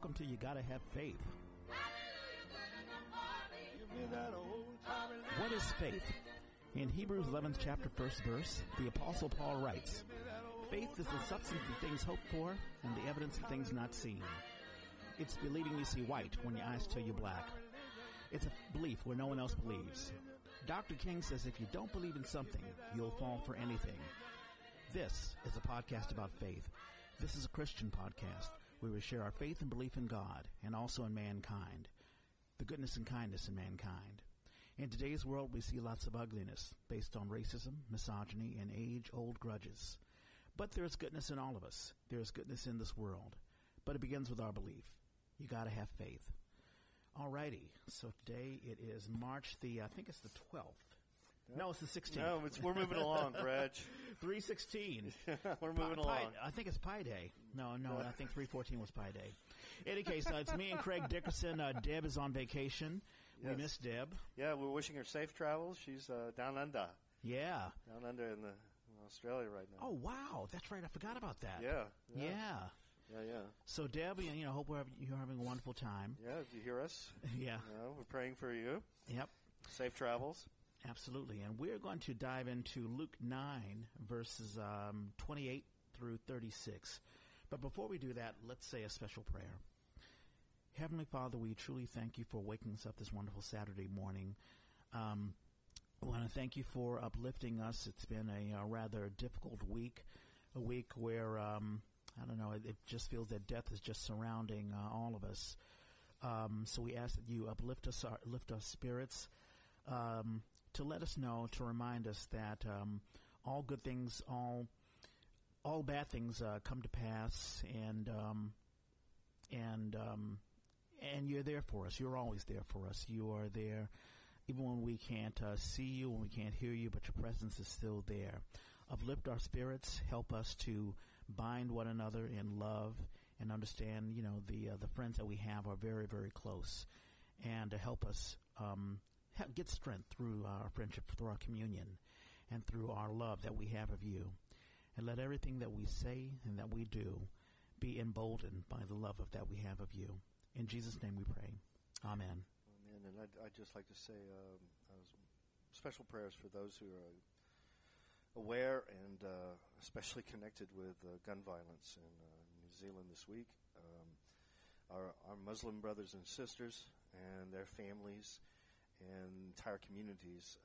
Welcome to You Gotta Have Faith. What is faith? In Hebrews 11th chapter 1st verse, the Apostle Paul writes, "Faith is the substance of things hoped for and the evidence of things not seen." It's believing you see white when your eyes tell you black. It's a belief where no one else believes. Dr. King says if you don't believe in something, you'll fall for anything. This is a podcast about faith. This is a Christian podcast where we share our faith and belief in God and also in mankind, the goodness and kindness in mankind. In today's world, we see lots of ugliness based on racism, misogyny, and age-old grudges. But there is goodness in all of us. There is goodness in this world. But it begins with our belief. You got to have faith. Alrighty. So today it is March the, I think it's the 12th. No, it's the 16th. No, we're moving along, Reg. 3/16. We're moving along. I think it's Pi Day. No, I think 3/14 was Pi Day. In any case, it's me and Craig Dickerson. Deb is on vacation. Yes. We miss Deb. Yeah, we're wishing her safe travels. She's down under. Yeah. Down under in Australia right now. Oh, wow. That's right. I forgot about that. Yeah. So, Deb, hope you're having a wonderful time. Yeah, if you hear us. Yeah. We're praying for you. Yep. Safe travels. Absolutely, and we're going to dive into Luke 9, verses 28 through 36. But before we do that, let's say a special prayer. Heavenly Father, we truly thank you for waking us up this wonderful Saturday morning. I want to thank you for uplifting us. It's been a rather difficult week, a week where, it just feels that death is just surrounding all of us. So we ask that you lift our spirits, to let us know, to remind us that all good things, all bad things come to pass, and you're there for us. You're always there for us. You are there, even when we can't see you, when we can't hear you, but your presence is still there. Uplift our spirits. Help us to bind one another in love and understand. The friends that we have are very, very close, and to help us. Get strength through our friendship, through our communion, and through our love that we have of you. And let everything that we say and that we do be emboldened by the love that we have of you. In Jesus' name we pray. Amen. Amen. And I'd just like to say special prayers for those who are aware and especially connected with gun violence in New Zealand this week. Our Muslim brothers and sisters and their families and entire communities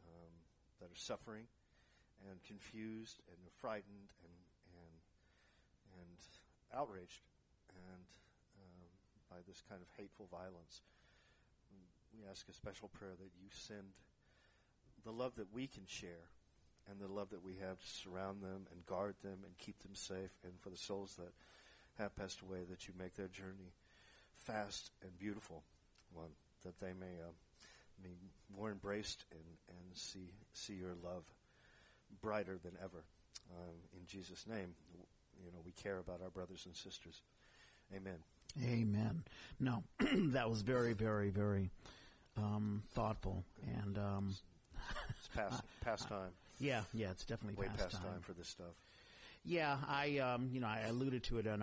that are suffering and confused and frightened and outraged and by this kind of hateful violence. We ask a special prayer that you send the love that we can share and the love that we have to surround them and guard them and keep them safe, and for the souls that have passed away, that you make their journey fast and beautiful one, that they may be more embraced and see your love brighter than ever. In Jesus' name, we care about our brothers and sisters. Amen. Amen. No, that was very, very, very thoughtful. And it's past time. Yeah, it's definitely way past time for this stuff. Yeah, I alluded to it in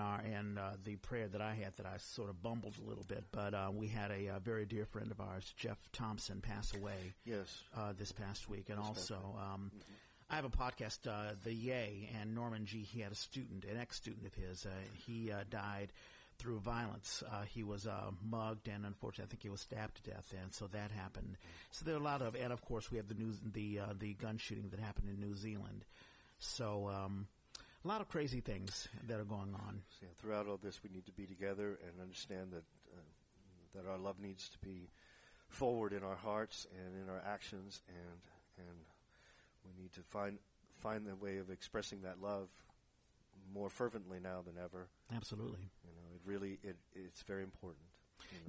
the prayer that I had, that I sort of bumbled a little bit, but we had a very dear friend of ours, Jeff Thompson, pass away. Yes. This past week, and I have a podcast, The Yay, and Norman G. He had a student, an ex-student of his. He died through violence. He was mugged, and unfortunately, I think he was stabbed to death. And so that happened. So there are a lot of, and of course, we have the news, the gun shooting that happened in New Zealand. So. A lot of crazy things that are going on. Yeah, throughout all this, we need to be together and understand that our love needs to be forward in our hearts and in our actions, and we need to find the way of expressing that love more fervently now than ever. Absolutely. It really it's very important.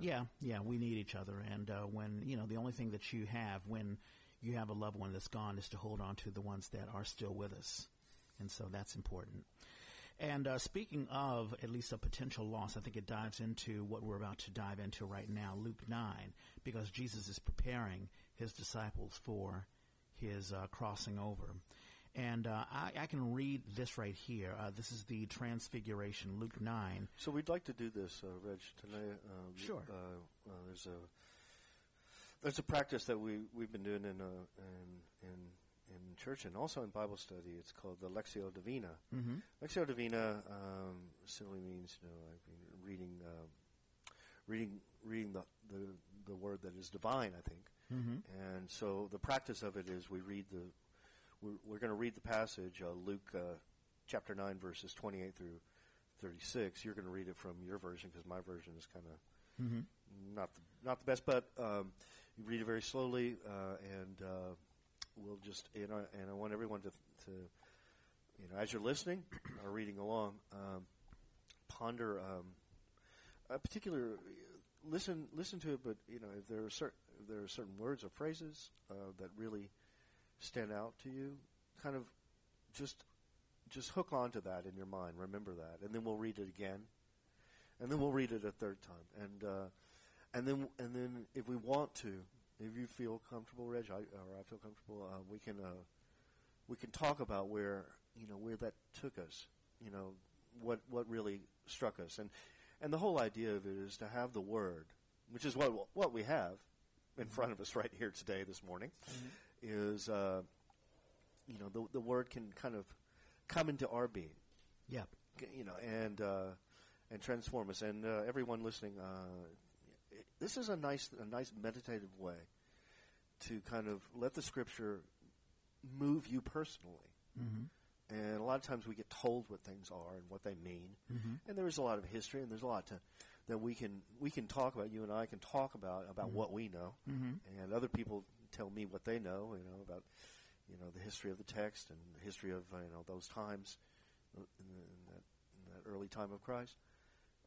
Yeah, we need each other, and when the only thing that you have when you have a loved one that's gone is to hold on to the ones that are still with us. And so that's important. And speaking of at least a potential loss, I think it dives into what we're about to dive into right now, Luke 9, because Jesus is preparing his disciples for his crossing over. And I can read this right here. This is the Transfiguration, Luke 9. So we'd like to do this, Reg, tonight. Sure. There's a practice that we've been doing in church and also in Bible study. It's called the Lectio Divina. Mm-hmm. Lectio Divina simply means, I've been reading the word that is divine, I think. Mm-hmm. And so the practice of it is we're going to read the passage, Luke chapter 9, verses 28 through 36. You're going to read it from your version because my version is kind of mm-hmm. not the best, but you read it very slowly, and we'll just, and I want everyone to as you're listening or reading along, ponder a particular, listen to it, but if there are certain words or phrases that really stand out to you, kind of just hook onto that in your mind, remember that, and then we'll read it again, and then we'll read it a third time, and then if we want to, if you feel comfortable, Reg, I feel comfortable, we can talk about where that took us, what really struck us, and the whole idea of it is to have the word, which is what we have in front of us right here today, this morning, mm-hmm. is, the word can kind of come into our being. Yeah. And transform us. And everyone listening, this is a nice meditative way to kind of let the Scripture move you personally. Mm-hmm. And a lot of times we get told what things are and what they mean. Mm-hmm. And there is a lot of history, and there's a lot that we can talk about. You and I can talk about mm-hmm. what we know, mm-hmm. and other people tell me what they know. About the history of the text and the history of those times in that early time of Christ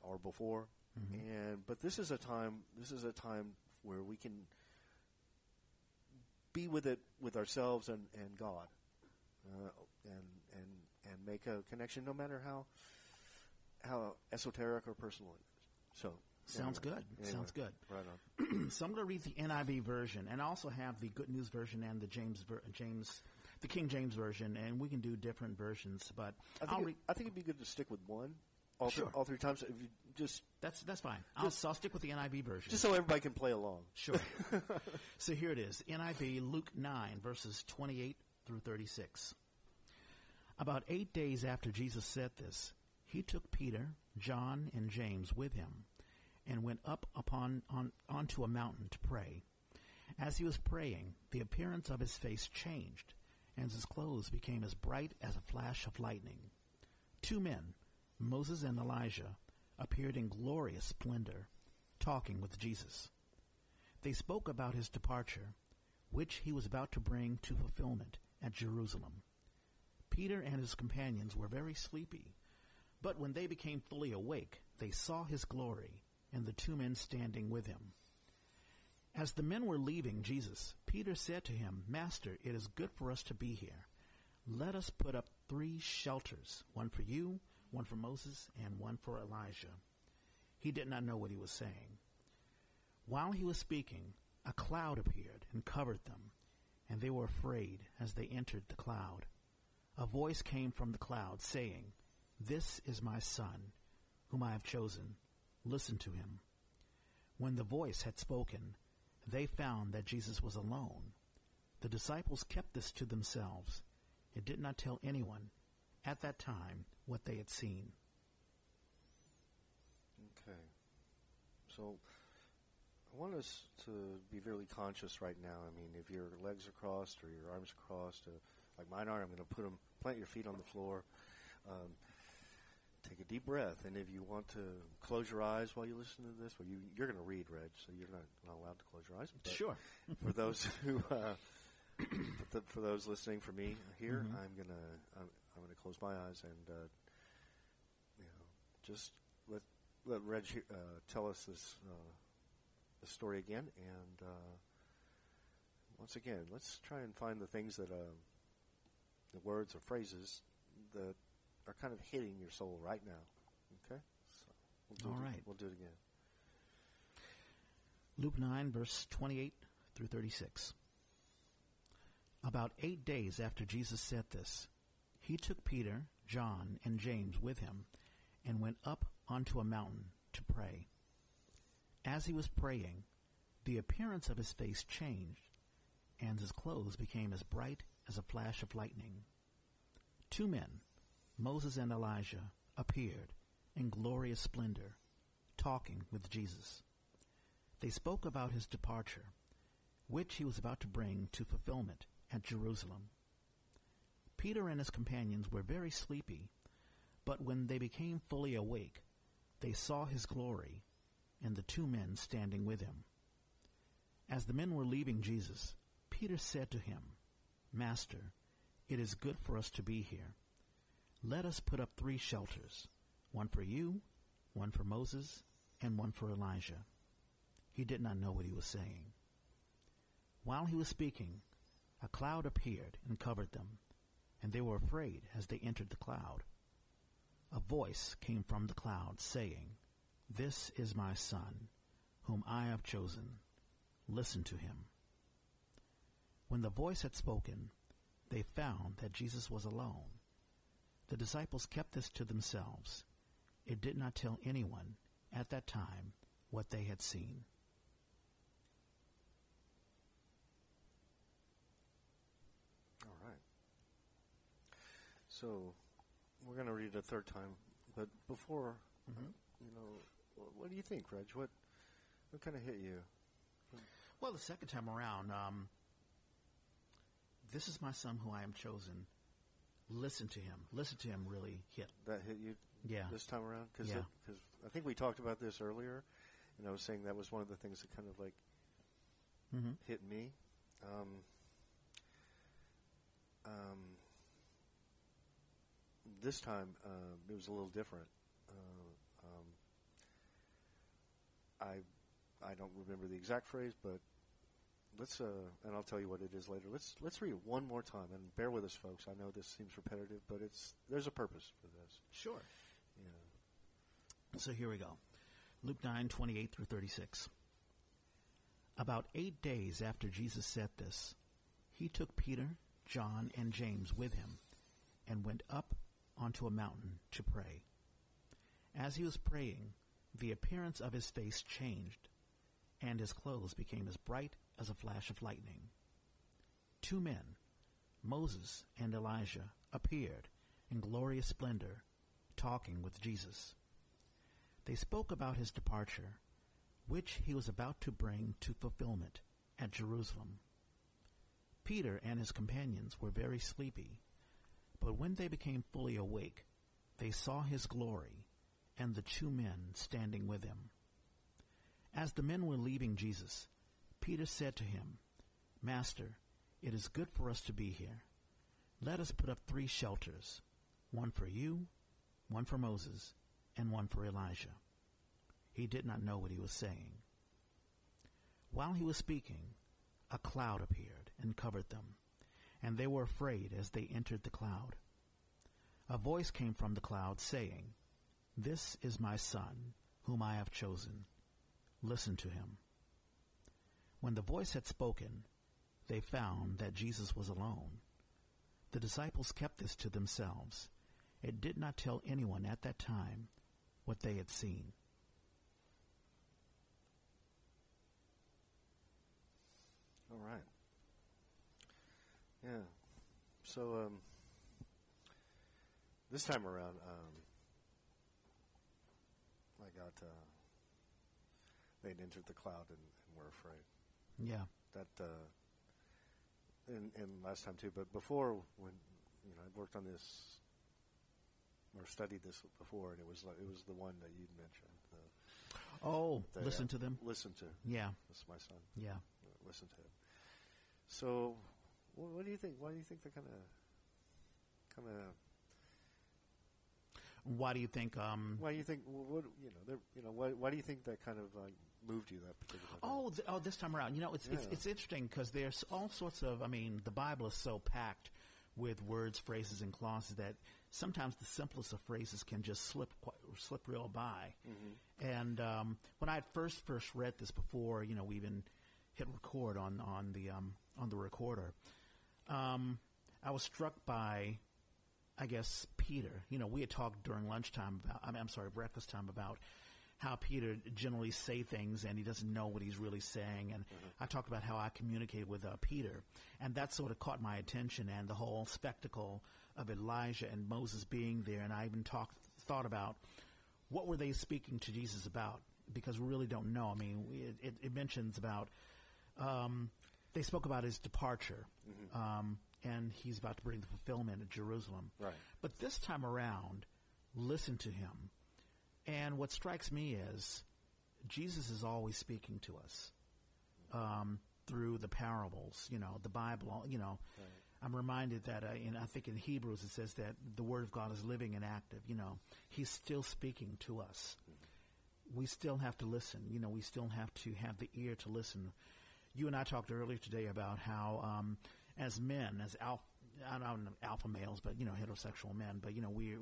or before. Mm-hmm. But this is a time. This is a time where we can be with it, with ourselves and God. And make a connection, no matter how esoteric or personal it is. So sounds good. Anyway, sounds good. Right on. So I'm going to read the NIV version, and I also have the Good News version and the the King James version, and we can do different versions. But I think it'd be good to stick with one. All three times. If you that's fine. I'll stick with the NIV version, just so everybody can play along. Sure. So here it is: NIV, Luke 9, verses 28. Through 36. About 8 days after Jesus said this, he took Peter, John, and James with him, and went up onto a mountain to pray. As he was praying, the appearance of his face changed, and his clothes became as bright as a flash of lightning. Two men, Moses and Elijah, appeared in glorious splendor, talking with Jesus. They spoke about his departure, which he was about to bring to fulfillment at Jerusalem. Peter and his companions were very sleepy, but when they became fully awake, they saw his glory and the two men standing with him. As the men were leaving Jesus, Peter said to him, "Master, it is good for us to be here. Let us put up 3 shelters, one for you, one for Moses, and one for Elijah." He did not know what he was saying. While he was speaking, a cloud appeared and covered them, and they were afraid as they entered the cloud. A voice came from the cloud saying, "This is my son, whom I have chosen. Listen to him." When the voice had spoken, they found that Jesus was alone. The disciples kept this to themselves and did not tell anyone at that time what they had seen. Okay. So I want us to be really conscious right now. I mean, if your legs are crossed or your arms are crossed, like mine are, I'm going to plant your feet on the floor. Take a deep breath. And if you want to close your eyes while you listen to this, well, you're going to read, Reg, so you're not allowed to close your eyes. But sure. For those who, for those listening, for me here, mm-hmm. I'm going to close my eyes and, just let Reg tell us this. Story again, and once again, let's try and find the things that the words or phrases that are kind of hitting your soul right now. Okay, so we'll do it again. Luke 9, verse 28 through 36. About 8 days after Jesus said this, he took Peter, John, and James with him and went up onto a mountain to pray. As he was praying, the appearance of his face changed, and his clothes became as bright as a flash of lightning. 2 men, Moses and Elijah, appeared in glorious splendor, talking with Jesus. They spoke about his departure, which he was about to bring to fulfillment at Jerusalem. Peter and his companions were very sleepy, but when they became fully awake, they saw his glory and the 2 men standing with him. As the men were leaving Jesus, Peter said to him, "Master, it is good for us to be here. Let us put up 3 shelters, one for you, one for Moses, and one for Elijah." He did not know what he was saying. While he was speaking, a cloud appeared and covered them, and they were afraid as they entered the cloud. A voice came from the cloud saying, "This is my son, whom I have chosen. Listen to him." When the voice had spoken, they found that Jesus was alone. The disciples kept this to themselves. It did not tell anyone at that time what they had seen. All right. So we're going to read it a third time, but before, what do you think, Reg? What kind of hit you? Well, the second time around, "This is my son who I am chosen. Listen to him." Listen to him really hit. That hit you this time around? Because I think we talked about this earlier, and I was saying that was one of the things that kind of like hit me. This time, it was a little different. I don't remember the exact phrase, but let's, and I'll tell you what it is later. Let's read it one more time, and bear with us, folks. I know this seems repetitive, but there's a purpose for this. Sure. Yeah. So here we go. Luke 9:28 through 36. About 8 days after Jesus said this, he took Peter, John, and James with him and went up onto a mountain to pray. As he was praying, the appearance of his face changed, and his clothes became as bright as a flash of lightning. 2 men, Moses and Elijah, appeared in glorious splendor, talking with Jesus. They spoke about his departure, which he was about to bring to fulfillment at Jerusalem. Peter and his companions were very sleepy, but when they became fully awake, they saw his glory and the 2 men standing with him. As the men were leaving Jesus, Peter said to him, "Master, it is good for us to be here. Let us put up 3 shelters, one for you, one for Moses, and one for Elijah." He did not know what he was saying. While he was speaking, a cloud appeared and covered them, and they were afraid as they entered the cloud. A voice came from the cloud saying, "This is my son, whom I have chosen. Listen to him." When the voice had spoken, they found that Jesus was alone. The disciples kept this to themselves. It did not tell anyone at that time what they had seen. All right. Yeah. So this time around, I got they'd entered the cloud and were afraid. Yeah. That and last time too, but before, when I'd worked on this or studied this before, and it was the one that you'd mentioned. Listen to them. Listen to. Yeah. That's my son. Yeah. Listen to him. So, what do you think? Why do you think they're kind of? Why do you think? Why do you think? What Why do you think that kind of moved you that particular? This time around, it's interesting because there's all sorts of. I mean, the Bible is so packed with words, phrases, and clauses that sometimes the simplest of phrases can just slip real by. Mm-hmm. And when I had first read this before, we even hit record on the recorder. I was struck by, I guess, Peter. You know, we had talked during lunchtime about, breakfast time about how Peter generally say things and he doesn't know what he's really saying. And I talked about how I communicated with Peter, and that sort of caught my attention, and the whole spectacle of Elijah and Moses being there. And I even thought about what were they speaking to Jesus about, because we really don't know. I mean, it mentions about they spoke about his departure, and he's about to bring the fulfillment at Jerusalem. Right. But this time around, listen to him. And what strikes me is Jesus is always speaking to us through the parables, you know, the Bible, you know. Right. I'm reminded that I think in Hebrews it says that the Word of God is living and active. You know, he's still speaking to us. Mm-hmm. We still have to listen. You know, we still have to have the ear to listen. You and I talked earlier today about how as men, as alpha males, but, you know, heterosexual men, but, you know, we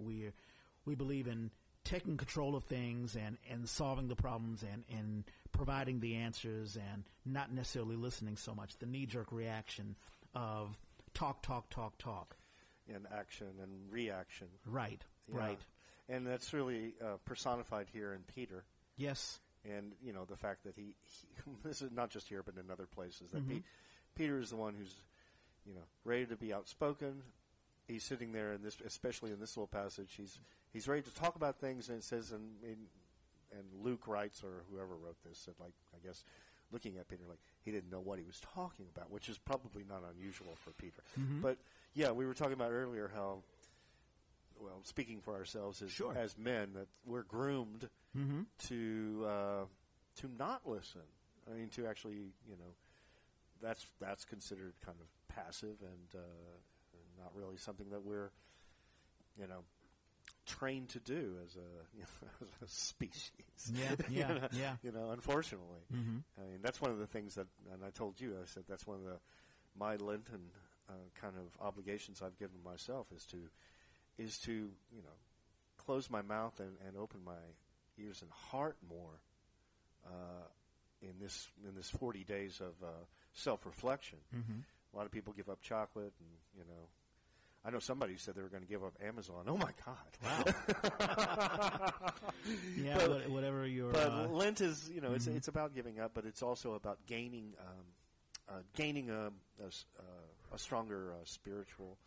believe in taking control of things and solving the problems and providing the answers and not necessarily listening so much. The knee-jerk reaction of talk. And action and reaction. Right, yeah. Right. And that's really personified here in Peter. Yes. And, you know, the fact that he this is not just here but in other places, that Peter is the one who's, you know, ready to be outspoken. He's sitting there, in this, especially in this little passage. He's ready to talk about things, and it says, and Luke writes, or whoever wrote this, said, like, I guess, looking at Peter, like, he didn't know what he was talking about, which is probably not unusual for Peter. But, yeah, we were talking about earlier how, well, speaking for ourselves as men, that we're groomed to not listen. I mean, to actually, you know, that's considered kind of passive and not really something that we're, you know, trained to do as a species. Yeah. You know, unfortunately. I mean, that's one of the things that, and I told you, I said that's one of my Lenten kind of obligations I've given myself is to you know, close my mouth and open my ears and heart more in this 40 days of self-reflection. A lot of people give up chocolate, and, you know, I know somebody said they were going to give up Amazon. Oh my God! Wow. Yeah, but, whatever your. But Lent is, you know, it's about giving up, but it's also about gaining a stronger spiritual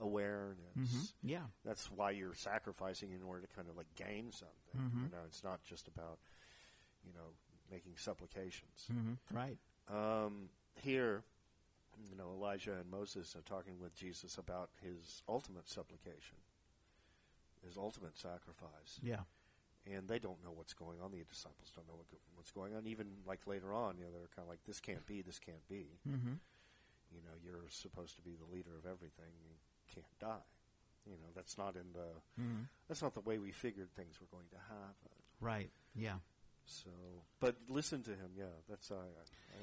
awareness. Yeah, that's why you're sacrificing in order to kind of like gain something. You know, it's not just about, you know, making supplications. Right. Here. You know, Elijah and Moses are talking with Jesus about his ultimate supplication, his ultimate sacrifice. Yeah. And they don't know what's going on. The disciples don't know what's going on. Even, like, later on, you know, they're kind of like, this can't be. You know, you're supposed to be the leader of everything. You can't die. You know, that's not the way we figured things were going to happen. Right, yeah. So, but listen to him. Yeah, that's I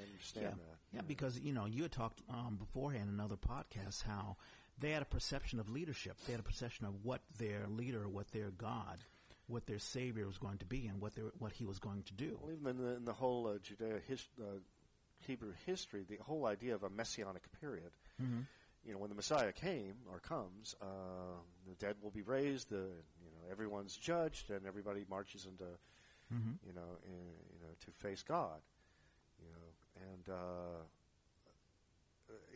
understand that. Yeah, because, you know, you had talked beforehand in other podcasts how they had a perception of leadership. They had a perception of what their leader, what their God, what their Savior was going to be, and what he was going to do. Well, even in the whole Hebrew history, the whole idea of a messianic period. You know, when the Messiah came or comes, the dead will be raised. You know, everyone's judged, and everybody marches into. You know, to face God, you know,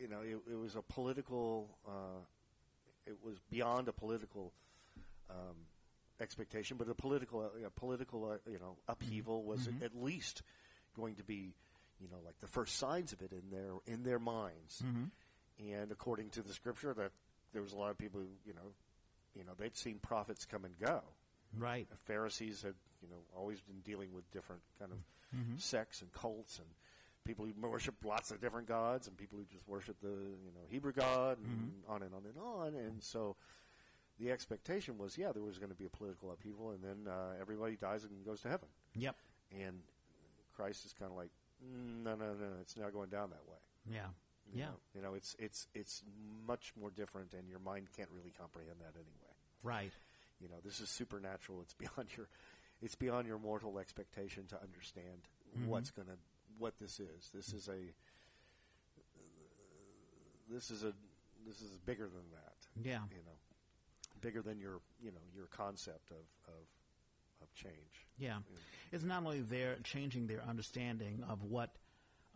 and you know, it was a political. It was beyond a political expectation, but a political you know, upheaval was at least going to be, you know, like the first signs of it in their minds, and according to the scripture, that there was a lot of people who, you know, they'd seen prophets come and go. Right. The Pharisees had, you know, always been dealing with different kind of sects and cults and people who worship lots of different gods and people who just worship the, you know, Hebrew God and on and on and on. And so the expectation was, yeah, there was going to be a political upheaval, and then everybody dies and goes to heaven. Yep. And Christ is kind of like, no, it's not going down that way. Yeah. You know, you know, it's much more different, and your mind can't really comprehend that anyway. Right. You know, this is supernatural. It's beyond your mortal expectation to understand what this is. This is a this is bigger than that. Yeah. You know, bigger than your, you know, your concept of change. Yeah. You know. It's not only their changing their understanding of what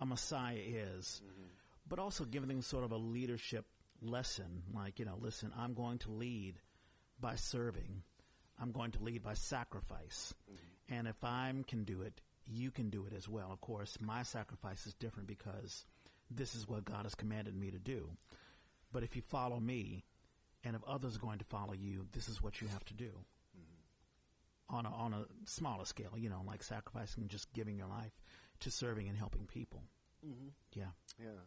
a Messiah is, mm-hmm. but also giving them sort of a leadership lesson, like, you know, listen, I'm going to lead by serving. I'm going to lead by sacrifice. Mm-hmm. And if I can do it, you can do it as well. Of course, my sacrifice is different because this is what God has commanded me to do. But if you follow me, and if others are going to follow you, this is what you have to do. Mm-hmm. On a smaller scale, you know, like sacrificing, just giving your life to serving and helping people. Mm-hmm. Yeah. Yeah.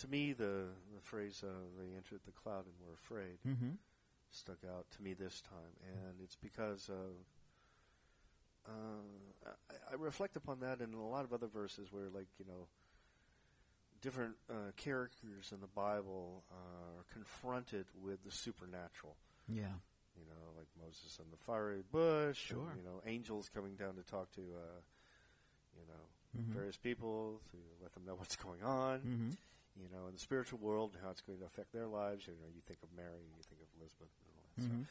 To me, the phrase, they entered the cloud and were afraid, mm-hmm. stuck out to me this time. And it's because I reflect upon that in a lot of other verses where, like, you know, different characters in the Bible are confronted with the supernatural. Yeah. You know, like Moses and the fiery bush. Sure. And, you know, angels coming down to talk to, you know, mm-hmm. various people to let them know what's going on, mm-hmm. you know, in the spiritual world and how it's going to affect their lives. You know, you think of Mary, you think of Elizabeth, and all that stuff.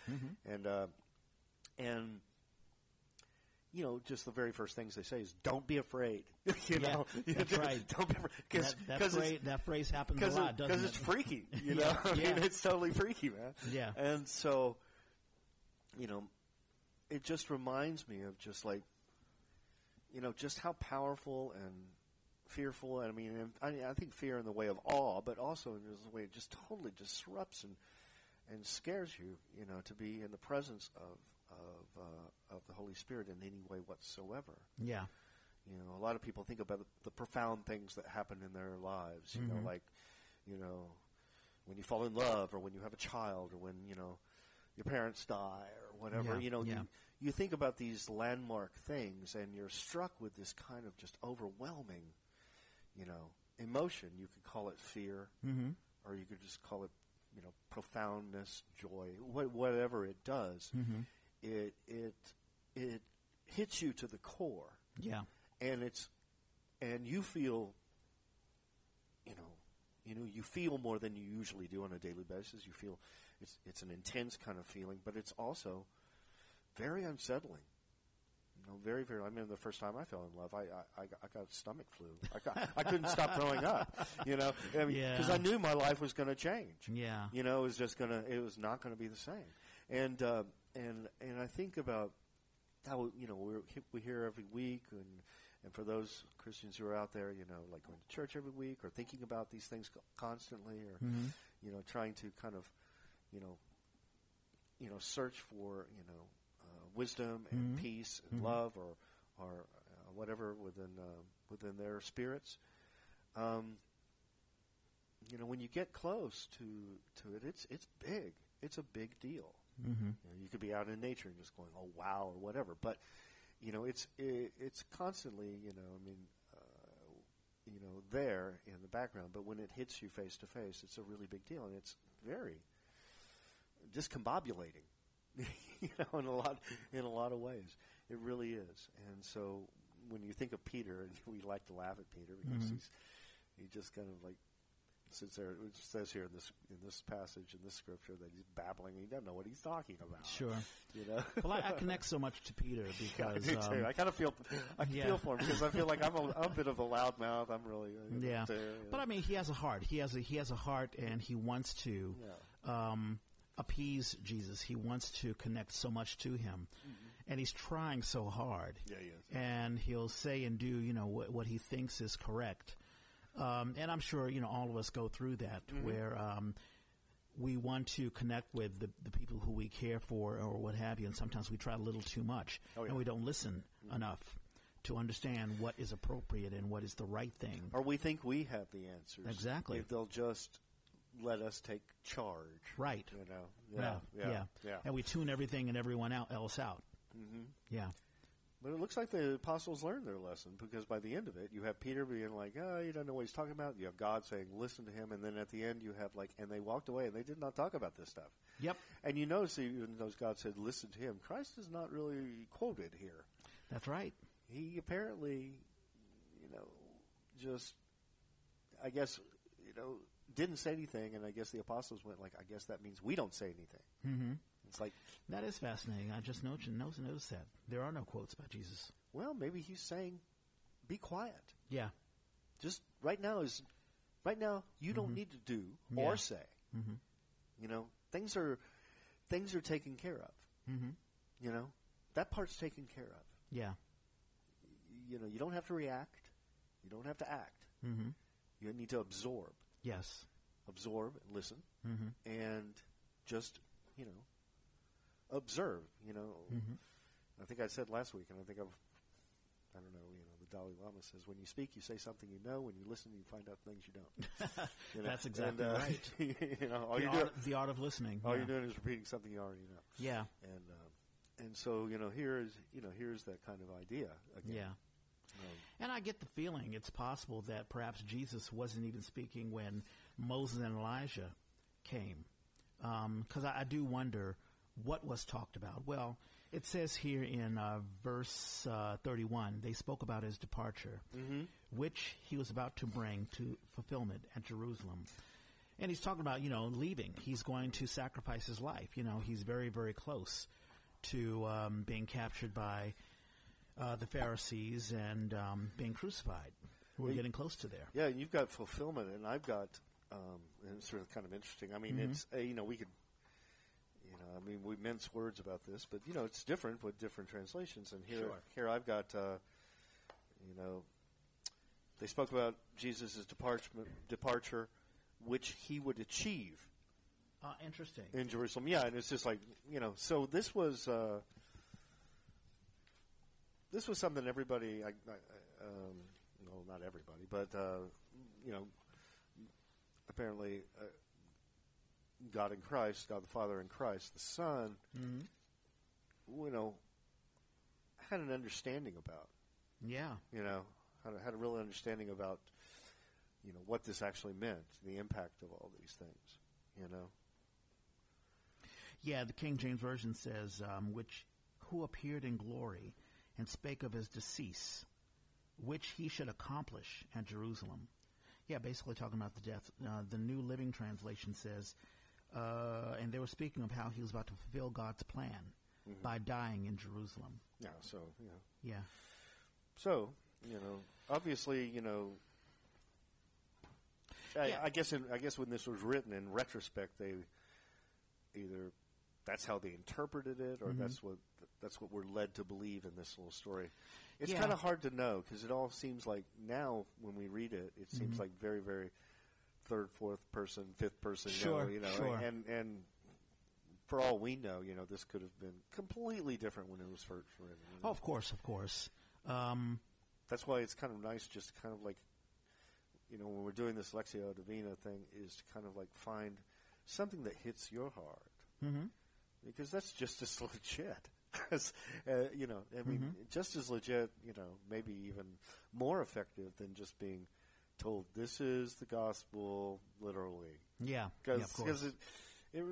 Mm-hmm. And you know, just the very first things they say is, "Don't be afraid." You know, that's right. Don't be afraid. That phrase happens a lot, doesn't it? Because it's freaky. You know, yeah. I mean, it's totally freaky, man. Yeah. And so, you know, it just reminds me of just like, you know, just how powerful and fearful. And I mean, I think fear in the way of awe, but also in the way it just totally disrupts and scares you, you know, to be in the presence of the Holy Spirit in any way whatsoever. Yeah. You know, a lot of people think about the profound things that happen in their lives, you mm-hmm. know, like, you know, when you fall in love or when you have a child or when, you know, your parents die or whatever, yeah, you know, yeah. you think about these landmark things and you're struck with this kind of just overwhelming, you know, emotion. You could call it fear mm-hmm. or you could just call it, you know, profoundness, joy, whatever it does. Mm-hmm. It hits you to the core. Yeah. And you feel, you feel more than you usually do on a daily basis. You feel it's an intense kind of feeling, but it's also very unsettling. You know, very, very. I mean, the first time I fell in love, I got stomach flu. I couldn't stop throwing up. You know, I mean, because I knew my life was going to change. Yeah, you know, it was not going to be the same. And I think about how, you know, we hear every week, and for those Christians who are out there, you know, like going to church every week or thinking about these things constantly, or mm-hmm. you know, trying to kind of, you know, search for, you know, wisdom and mm-hmm. peace and mm-hmm. love or whatever within their spirits. You know, when you get close to it, it's big. It's a big deal. Mm-hmm. You know, you could be out in nature and just going, oh wow, or whatever. But you know, it's constantly, you know, I mean, you know, there in the background. But when it hits you face to face, it's a really big deal, and it's very discombobulating. You know, in a lot of ways, it really is. And so, when you think of Peter, and we like to laugh at Peter because mm-hmm. he just kind of like sits there. It says here in this passage in this scripture that he's babbling. He doesn't know what he's talking about. Sure, you know. Well, I connect so much to Peter because I kind of feel for him because I feel like I'm a bit of a loudmouth. I'm really yeah. There, but know. I mean, he has a heart. He has a heart, and he wants to. Yeah. Appease Jesus. He wants to connect so much to him, mm-hmm. and he's trying so hard. Yeah, he is. And he'll say and do, you know, what he thinks is correct. And I'm sure, you know, all of us go through that, mm-hmm. where we want to connect with the people who we care for or what have you, and sometimes we try a little too much, oh, yeah. and we don't listen mm-hmm. enough to understand what is appropriate and what is the right thing. Or we think we have the answers. Exactly. If they'll just let us take charge. Right. You know. Yeah. Yeah. yeah. yeah. And we tune everything and everyone else out. Mm-hmm. Yeah. But it looks like the apostles learned their lesson because by the end of it, you have Peter being like, oh, you don't know what he's talking about. You have God saying, listen to him. And then at the end, you have like, and they walked away and they did not talk about this stuff. Yep. And you notice even though God said, listen to him, Christ is not really quoted here. That's right. He apparently, you know, just I guess, you know, didn't say anything, and I guess the apostles went like, I guess that means we don't say anything. Mm-hmm. It's like that is fascinating. I just noticed that there are no quotes about Jesus. Well, maybe he's saying, be quiet. Yeah. Just right now you mm-hmm. don't need to do yeah. or say. Mm-hmm. You know, things are taken care of. Mm-hmm. You know, that part's taken care of. Yeah. You know, you don't have to react. You don't have to act. Mm-hmm. You need to absorb. Yes. Absorb and listen. Mm-hmm. And just, you know, observe, you know. Mm-hmm. I think I said last week, and I don't know, you know, the Dalai Lama says, when you speak, you say something you know. When you listen, you find out things you don't. You know? That's exactly right. You know, the art of listening. All you're doing is repeating something you already know. Yeah. And so, you know, here's that kind of idea again. Yeah. And I get the feeling it's possible that perhaps Jesus wasn't even speaking when Moses and Elijah came. Because I do wonder what was talked about. Well, it says here in verse 31, they spoke about his departure, mm-hmm. which he was about to bring to fulfillment at Jerusalem. And he's talking about, you know, leaving. He's going to sacrifice his life. You know, he's very, very close to being captured by the Pharisees and being crucified. We're getting close to there. Yeah, you've got fulfillment, and I've got and it's sort of kind of interesting. I mean, mm-hmm. it's you know, we could, you know, I mean, we mince words about this, but you know, it's different with different translations. And here I've got, you know, they spoke about Jesus' departure, which he would achieve. Interesting. In Jerusalem, yeah, and it's just like, you know, so this was. This was something everybody, well, not everybody, but, you know, apparently God in Christ, God the Father in Christ, the Son, mm-hmm. you know, had an understanding about. Yeah. You know, had a real understanding about, you know, what this actually meant, the impact of all these things, you know. Yeah, the King James Version says, who appeared in glory and spake of his decease, which he should accomplish at Jerusalem. Yeah, basically talking about the death. The New Living Translation says, and they were speaking of how he was about to fulfill God's plan mm-hmm. by dying in Jerusalem. Yeah, so, you know. Yeah. So, you know, obviously, you know, I guess when this was written in retrospect, they either that's how they interpreted it or mm-hmm. that's what we're led to believe in this little story. It's kind of hard to know because it all seems like now when we read it, it seems mm-hmm. like very, very third, fourth person, fifth person. Sure, you know, sure. And for all we know, you know, this could have been completely different when it was first written. You know? Oh, of course. That's why it's kind of nice just kind of like, you know, when we're doing this Lectio Divina thing is to kind of like find something that hits your heart. Mm-hmm. Because that's just as legit, you know. I mean, mm-hmm. just as legit, you know, maybe even more effective than just being told this is the gospel literally. Yeah, because it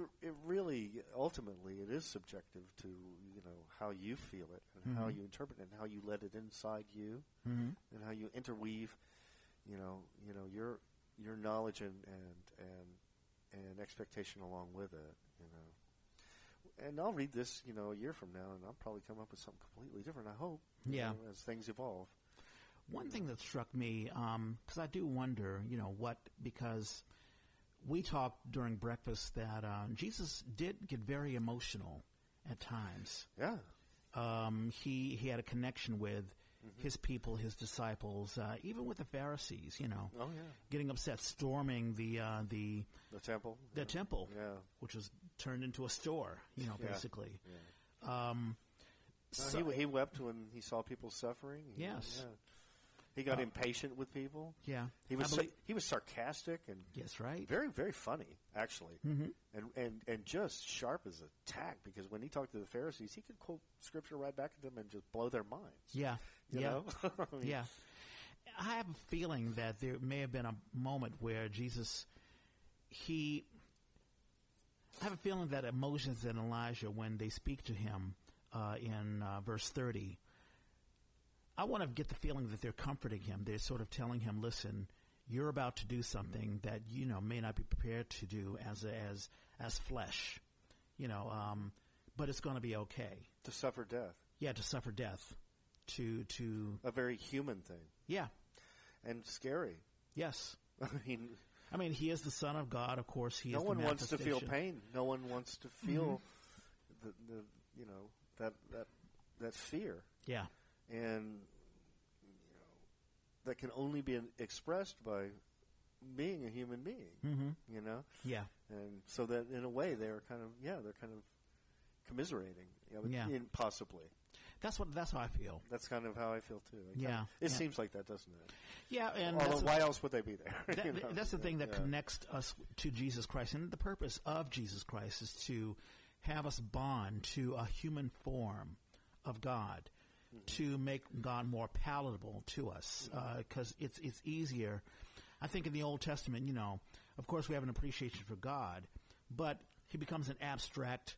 really ultimately it is subjective to you know how you feel it and mm-hmm. how you interpret it and how you let it inside you mm-hmm. and how you interweave, you know your knowledge and expectation along with it, you know. And I'll read this, you know, a year from now, and I'll probably come up with something completely different, I hope, yeah. you know, as things evolve. One thing that struck me, because I do wonder, you know, because we talked during breakfast that Jesus did get very emotional at times. Yeah. He had a connection with mm-hmm. his people, his disciples, even with the Pharisees, you know. Oh, yeah. Getting upset, storming the temple. The yeah. temple. Yeah. Which was turned into a store, you know, basically. Yeah. So he wept when he saw people suffering. Yes. Yeah. He got impatient with people. Yeah. He was sarcastic and yes, right. very, very funny, actually. Mm-hmm. And just sharp as a tack because when he talked to the Pharisees, he could quote scripture right back at them and just blow their minds. Yeah. You know? I mean, yeah. I have a feeling that there may have been a moment where Jesus, I have a feeling that emotions in Elijah, when they speak to him in verse 30, I want to get the feeling that they're comforting him. They're sort of telling him, listen, you're about to do something that, you know, may not be prepared to do as flesh, you know, but it's going to be okay. To suffer death. Yeah, to suffer death. To a very human thing. Yeah. And scary. Yes. I mean, he is the Son of God. Of course, he is the manifestation. No one wants to feel pain. No one wants to feel the you know, that fear. Yeah. And you know, that can only be expressed by being a human being. Mm-hmm. You know. Yeah. And so that in a way they're kind of commiserating. You know, yeah. Possibly. That's how I feel. That's kind of how I feel too. It seems like that, doesn't it? Yeah, and although why else would they be there? That's the thing that connects us to Jesus Christ, and the purpose of Jesus Christ is to have us bond to a human form of God, mm-hmm. to make God more palatable to us, because mm-hmm. It's easier. I think in the Old Testament, you know, of course we have an appreciation for God, but he becomes an abstract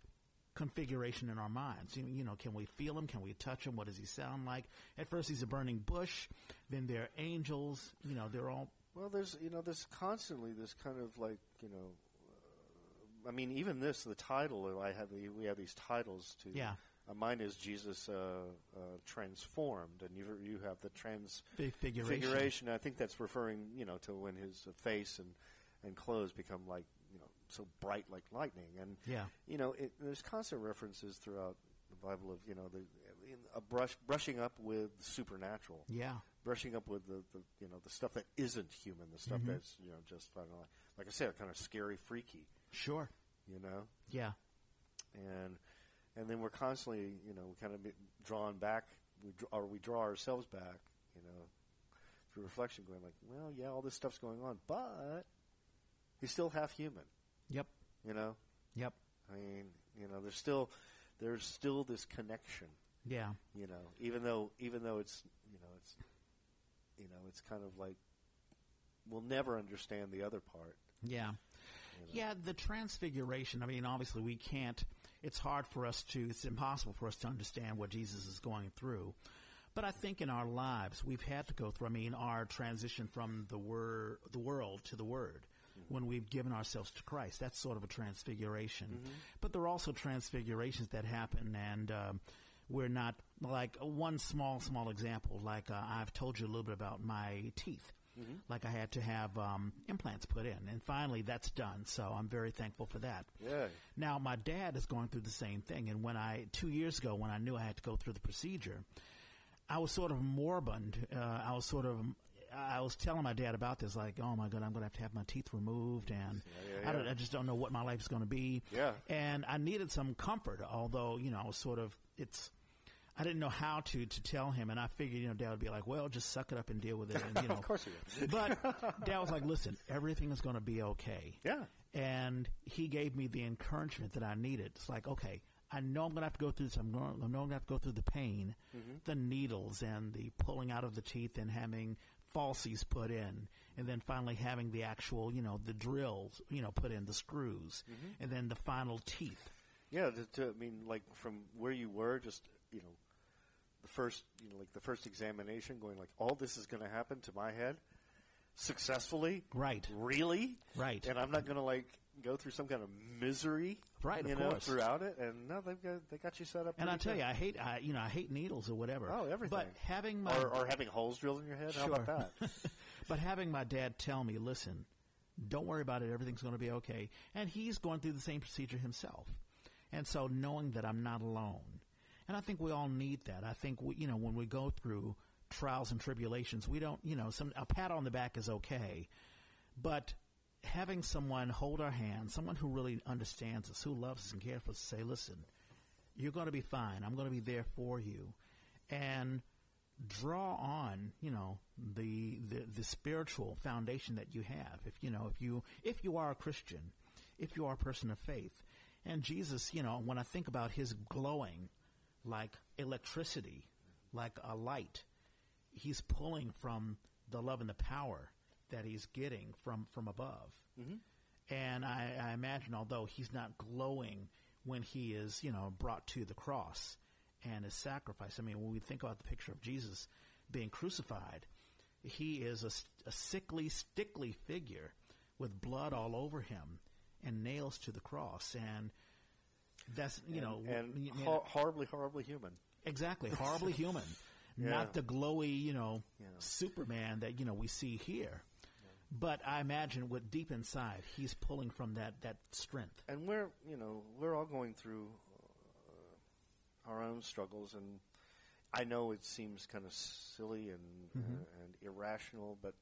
configuration in our minds. You know, can we feel him? Can we touch him? What does he sound like? At first he's a burning bush, then they're angels, you know, they're all... Well, there's constantly this kind of like, you know, I mean, even this, the title, we have these titles to... Yeah. Mine is Jesus Transformed, and you have the Transfiguration. I think that's referring, you know, to when his face and clothes become like, you know, so bright like lightning. And, yeah. you know, there's constant references throughout the Bible of, you know, brushing up with supernatural. Yeah. Brushing up with the stuff that isn't human, the stuff mm-hmm. that's, you know, just, I don't know, like I said, kind of scary, freaky. Sure. You know? Yeah. And then we're constantly, you know, kind of drawn back, we draw ourselves back, you know, through reflection going like, well, yeah, all this stuff's going on, but he's still half human. Yep. You know? Yep. I mean, you know, there's still this connection. Yeah. You know, even though it's kind of like we'll never understand the other part. Yeah. You know? Yeah, the Transfiguration, I mean, obviously we can't. It's hard for us to – it's impossible for us to understand what Jesus is going through. But I think in our lives we've had to go through – I mean, our transition from the world to the Word mm-hmm. when we've given ourselves to Christ. That's sort of a transfiguration. Mm-hmm. But there are also transfigurations that happen, and we're not – like one small example, like I've told you a little bit about my teeth. Mm-hmm. Like I had to have implants put in, and finally that's done. So I'm very thankful for that. Yeah. Now my dad is going through the same thing, and 2 years ago when I knew I had to go through the procedure, I was sort of moribund. I was telling my dad about this, like, oh my God, I'm going to have my teeth removed, and I just don't know what my life is going to be. Yeah. And I needed some comfort, although you know I was sort of I didn't know how to tell him, and I figured, you know, Dad would be like, well, just suck it up and deal with it. And, you know. Of course he would. But Dad was like, listen, everything is going to be okay. Yeah. And he gave me the encouragement that I needed. It's like, okay, I know I'm going to have to go through this. I know I'm going to have to go through the pain, mm-hmm. the needles and the pulling out of the teeth and having falsies put in, and then finally having the actual, you know, the drills, you know, put in the screws, mm-hmm. and then the final teeth. Yeah, I mean, like from where you were, just, you know, the first examination going like, all this is going to happen to my head successfully. Right. Really? Right. And I'm not going to like go through some kind of misery. Right. You know, course. Throughout it. And no, they got you set up. And I tell you, I hate needles or whatever. Oh, everything. But having my or having holes drilled in your head. Sure. How about that? But having my dad tell me, listen, don't worry about it. Everything's going to be okay. And he's going through the same procedure himself. And so knowing that I'm not alone. And I think we all need that. I think, you know, when we go through trials and tribulations, we don't, you know, a pat on the back is okay. But having someone hold our hand, someone who really understands us, who loves us and cares for us, say, listen, you're going to be fine. I'm going to be there for you. And draw on, you know, the spiritual foundation that you have. If you are a Christian, if you are a person of faith. And Jesus, you know, when I think about his glowing, like electricity, like a light, he's pulling from the love and the power that he's getting from above. Mm-hmm. And I imagine, although he's not glowing when he is, you know, brought to the cross and is sacrificed. I mean, when we think about the picture of Jesus being crucified, He is a sickly, stickly figure with blood all over him and nails to the cross. And that's, horribly human. Exactly. Horribly human. Yeah. Not the glowy, Superman that, we see here. Yeah. But I imagine what deep inside he's pulling from that strength. And we're all going through our own struggles, and I know it seems kind of silly and irrational, but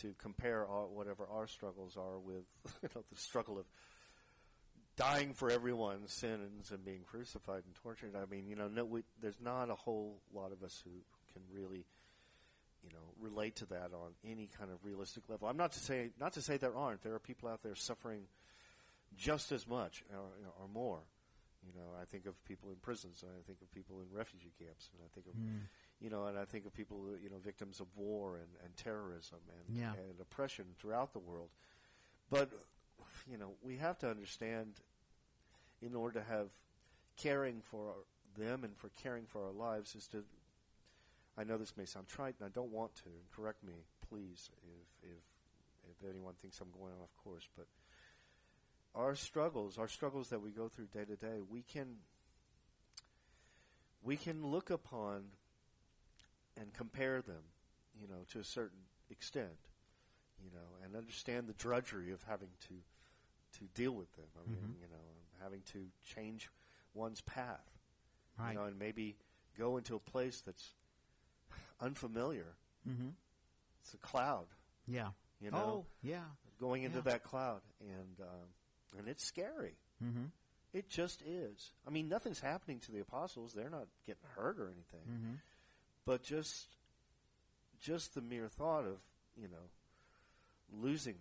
to compare whatever our struggles are with the struggle of dying for everyone's sins and being crucified and tortured, I mean, there's not a whole lot of us who can really, relate to that on any kind of realistic level. I'm not to say there aren't. There are people out there suffering just as much or more. I think of people in prisons, and I think of people in refugee camps, and I think of, and I think of people, victims of war and terrorism and oppression throughout the world. But, we have to understand, in order to have caring for them and for caring for our lives is to, I know this may sound trite, and I don't want to, and correct me, please, if anyone thinks I'm going off course, but our struggles that we go through day to day, we can look upon and compare them, to a certain extent, and understand the drudgery of having to deal with them. I mean, having to change one's path, right. And maybe go into a place that's unfamiliar. Mm-hmm. It's a cloud. Yeah. Going into that cloud and it's scary. Mm-hmm. It just is. I mean, nothing's happening to the apostles. They're not getting hurt or anything. Mm-hmm. But just the mere thought of, losing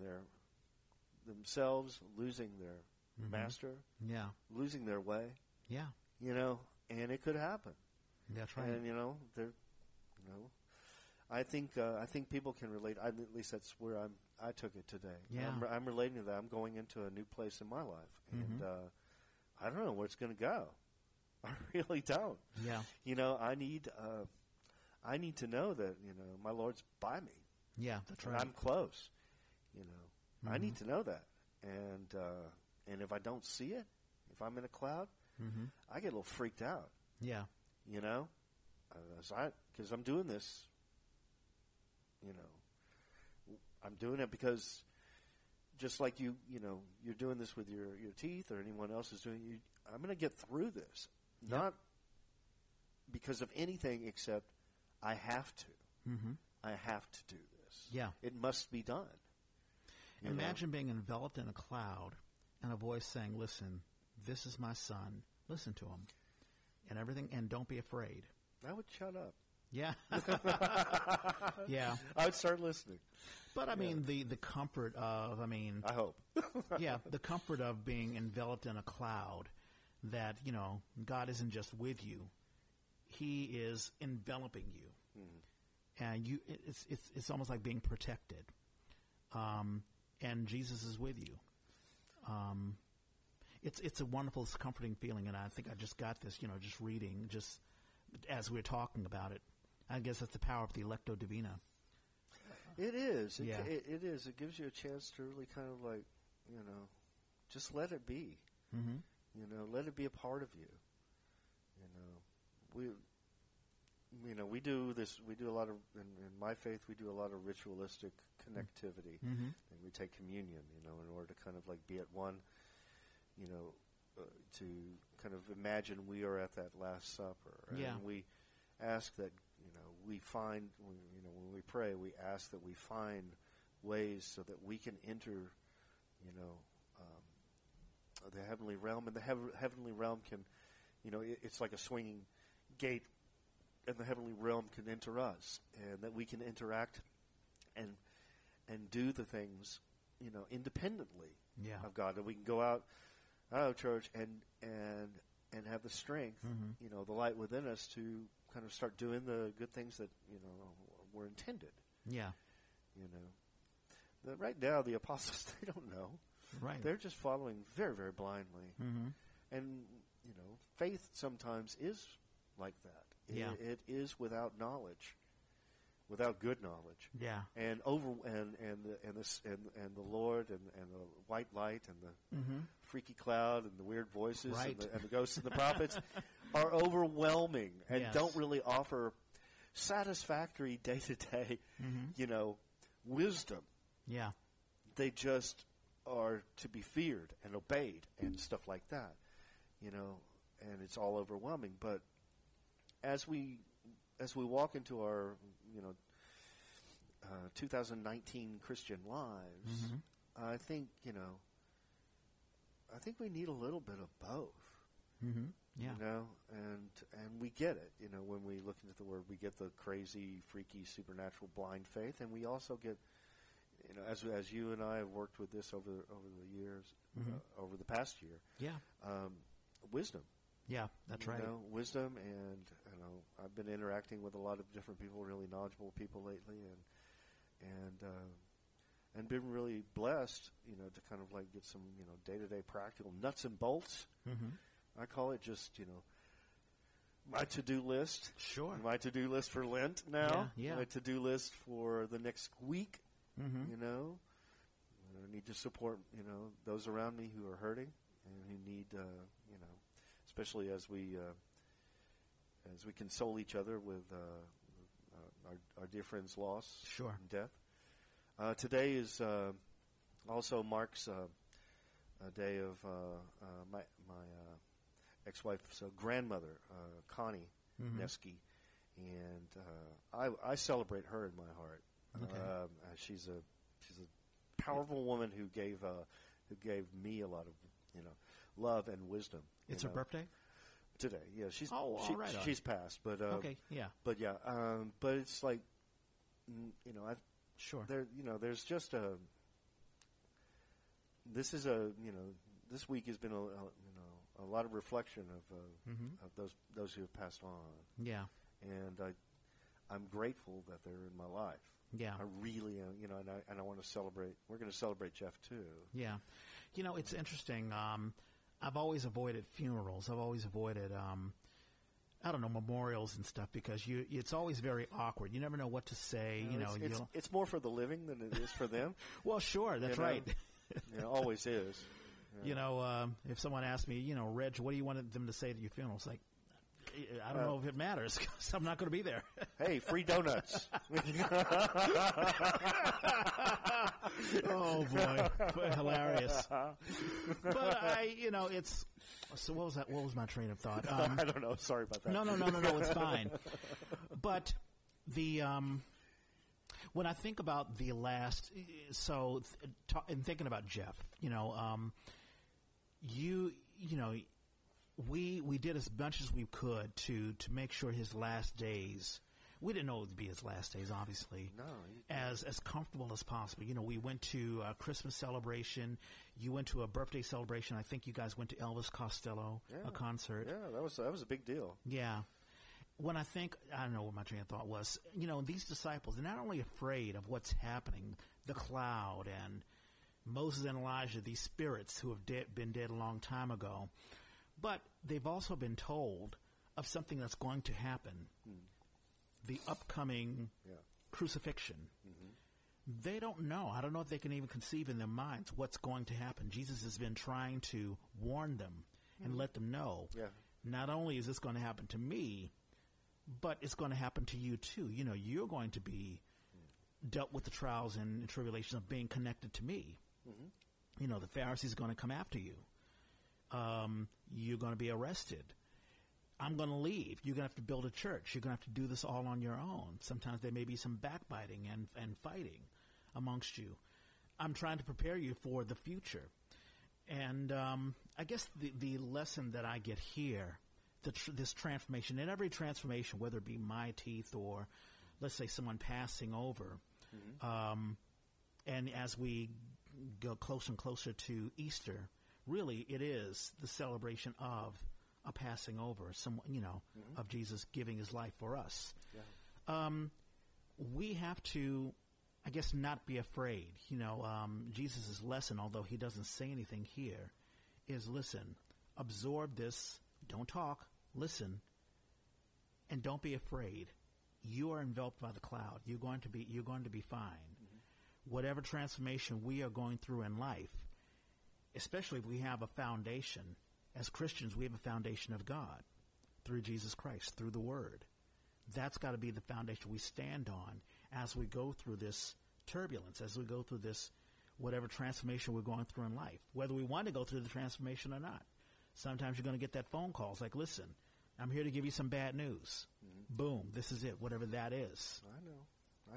themselves, losing their master, losing their way, and it could happen. That's right. And I think people can relate. At least that's where I took it today. Yeah. I'm relating to that. I'm going into a new place in my life, and I don't know where it's going to go. I really don't. Yeah. I need to know that my Lord's by me. Yeah, that's right. I'm close. I need to know that, and if I don't see it, if I'm in a cloud, I get a little freaked out. Yeah. Because I'm doing this. I'm doing it because, just like you're doing this with your teeth, or anyone else is doing. I'm going to get through this, not because of anything except I have to. Mm-hmm. I have to do this. Yeah, it must be done. Imagine being enveloped in a cloud and a voice saying, "Listen, this is my son. Listen to him, and everything, and don't be afraid." I would shut up. Yeah. Yeah. I would start listening. But, I mean, the comfort of, I hope. The comfort of being enveloped in a cloud that, God isn't just with you. He is enveloping you. Mm-hmm. And it's almost like being protected. And Jesus is with you. It's a wonderful, comforting feeling. And I think I just got this, just reading, just as we're talking about it. I guess that's the power of the Lectio Divina. It is. It is. It gives you a chance to really kind of like, just let it be. Mm-hmm. Let it be a part of you. We do this. We do a lot of, in my faith, we do a lot of ritualistic connectivity. Mm-hmm. And we take communion, in order to kind of like be at one, to kind of imagine we are at that Last Supper. And we ask that, we find, when we pray, we ask that we find ways so that we can enter, the heavenly realm. And the heavenly realm can, it's like a swinging gate, and the heavenly realm can enter us, and that we can interact and do the things, independently of God. That we can go out of church and have the strength, the light within us to kind of start doing the good things that, were intended. Yeah. Right now the apostles, they don't know. Right. They're just following very, very blindly. Mm-hmm. And, faith sometimes is like that. It is without knowledge. without good knowledge. Yeah. And over and the Lord and the white light and the freaky cloud and the weird voices and the ghosts and the prophets are overwhelming and don't really offer satisfactory day-to-day, you know, wisdom. Yeah. They just are to be feared and obeyed and stuff like that, you know, and it's all overwhelming. But as we walk into our, 2019 Christian lives, I think, we need a little bit of both. Yeah. You know, and we get it, when we look into the Word, we get the crazy, freaky, supernatural, blind faith, and we also get, as you and I have worked with this over the years, over the past year, wisdom. Yeah, that's right. Wisdom, and I've been interacting with a lot of different people, really knowledgeable people lately, and been really blessed, to kind of like get some, day-to-day practical nuts and bolts. I call it just, my to-do list. Sure. My to-do list for Lent now. Yeah. My to-do list for the next week. I need to support, those around me who are hurting and who need, especially as we console each other with our dear friend's loss and death. Today is also marks a day of my ex-wife's grandmother, Connie Nevsky, and I celebrate her in my heart. Okay. She's a powerful woman who gave me a lot of love and wisdom. It's her birthday today. Yeah, she's passed, but but it's like there's just a. This is a this week has been a lot of reflection of those who have passed on. Yeah, and I'm grateful that they're in my life. Yeah, I really am. And I want to celebrate. We're going to celebrate Jeff too. Yeah, it's interesting. I've always avoided funerals. I've always avoided, memorials and stuff because it's always very awkward. You never know what to say. It's more for the living than it is for them. Well, sure, that's right. It always is. Yeah. If someone asked me, Reg, what do you want them to say to your funeral? It's like, I don't know if it matters because I'm not going to be there. Hey, free donuts. Oh, boy. Hilarious. But it's – so what was that? What was my train of thought? I don't know. Sorry about that. No. It's fine. But the when I think about the last – so in thinking about Jeff, we did as much as we could to make sure his last days. We didn't know it would be his last days, obviously. No, as comfortable as possible. We went to a Christmas celebration. You went to a birthday celebration. I think you guys went to Elvis Costello, a concert. Yeah, that was a big deal. Yeah. When I don't know what my train of thought was. These disciples are not only afraid of what's happening, the cloud and Moses and Elijah, these spirits who have been dead a long time ago, but they've also been told of something that's going to happen, the upcoming crucifixion. They don't know. I don't know if they can even conceive in their minds what's going to happen. Jesus has been trying to warn them and let them know, not only is this going to happen to me, but it's going to happen to you too. You're going to be dealt with the trials and tribulations of being connected to me. The Pharisees are going to come after you. You're going to be arrested. I'm going to leave. You're going to have to build a church. You're going to have to do this all on your own. Sometimes there may be some backbiting and fighting amongst you. I'm trying to prepare you for the future. And I guess the lesson that I get here, this transformation, and every transformation, whether it be my teeth or, let's say, someone passing over, and as we go closer and closer to Easter, really it is the celebration of a passing over, of Jesus giving his life for us. Yeah. We have to, I guess, not be afraid. Jesus' lesson, although he doesn't say anything here, is listen, absorb this, don't talk, listen, and don't be afraid. you are enveloped by the cloud. You're going to be fine. Mm-hmm. Whatever transformation we are going through in life, especially if we have a foundation, as Christians, we have a foundation of God through Jesus Christ, through the Word. That's got to be the foundation we stand on as we go through this turbulence, as we go through this whatever transformation we're going through in life, whether we want to go through the transformation or not. Sometimes you're going to get that phone call. It's like, listen, I'm here to give you some bad news. Mm-hmm. Boom, this is it, whatever that is.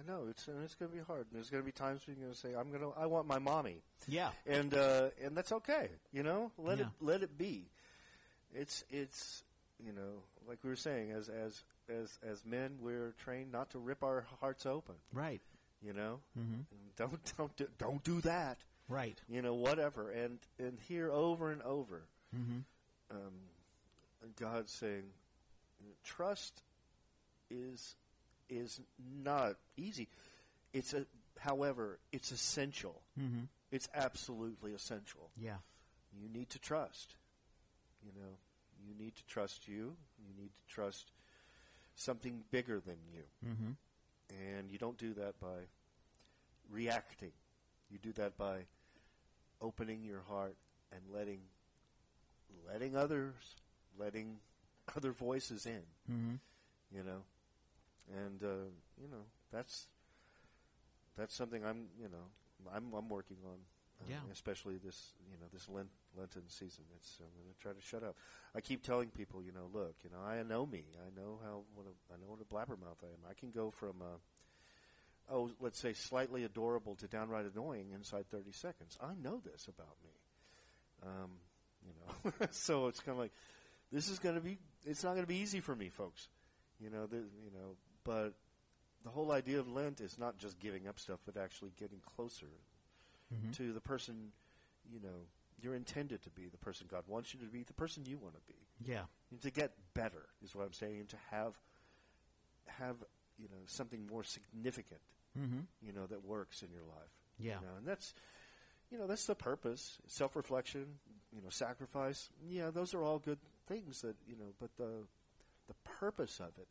I know. It's going to be hard. There's going to be times when you're going to say, I want my mommy. Yeah. And that's okay. You know, let it be. It's, you know, like we were saying, as men, we're trained not to rip our hearts open. Right. You know, mm-hmm. don't do that. Right. You know, whatever. And here over and over, mm-hmm. God's saying, trust is not easy. However, it's essential. Mm-hmm. It's absolutely essential. Yeah. You need to trust. You know, you need to trust you. You need to trust something bigger than you. Mm-hmm. And you don't do that by reacting. You do that by opening your heart and letting other voices in. Mm-hmm. You know. And you know, that's something I'm working on, especially this Lenten season. I'm going to try to shut up. I keep telling people, look, I know me. I know what a blabbermouth I am. I can go from let's say slightly adorable to downright annoying inside 30 seconds. I know this about me. So it's kind of like this is going to be. It's not going to be easy for me, folks. But the whole idea of Lent is not just giving up stuff, but actually getting closer mm-hmm. to the person, you're intended to be, the person God wants you to be, the person you want to be. Yeah. And to get better is what I'm saying, and to have something more significant, mm-hmm. That works in your life. Yeah. And that's, that's the purpose, self-reflection, sacrifice. Yeah, those are all good things that, but the purpose of it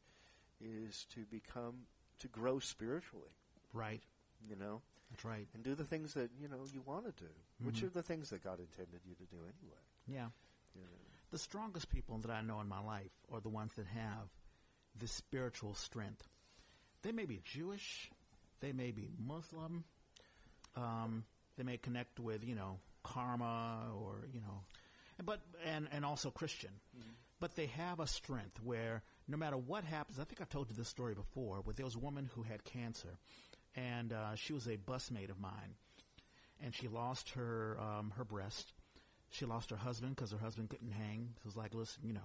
is to grow spiritually. Right. That's right. And do the things that, you want to do, mm-hmm. which are the things that God intended you to do anyway. Yeah. The strongest people that I know in my life are the ones that have the spiritual strength. They may be Jewish. They may be Muslim. They may connect with, karma or, and also Christian. Mm-hmm. But they have a strength where no matter what happens, I think I've told you this story before, where there was a woman who had cancer, and she was a busmate of mine, and she lost her breast. She lost her husband because her husband couldn't hang. He was like, listen,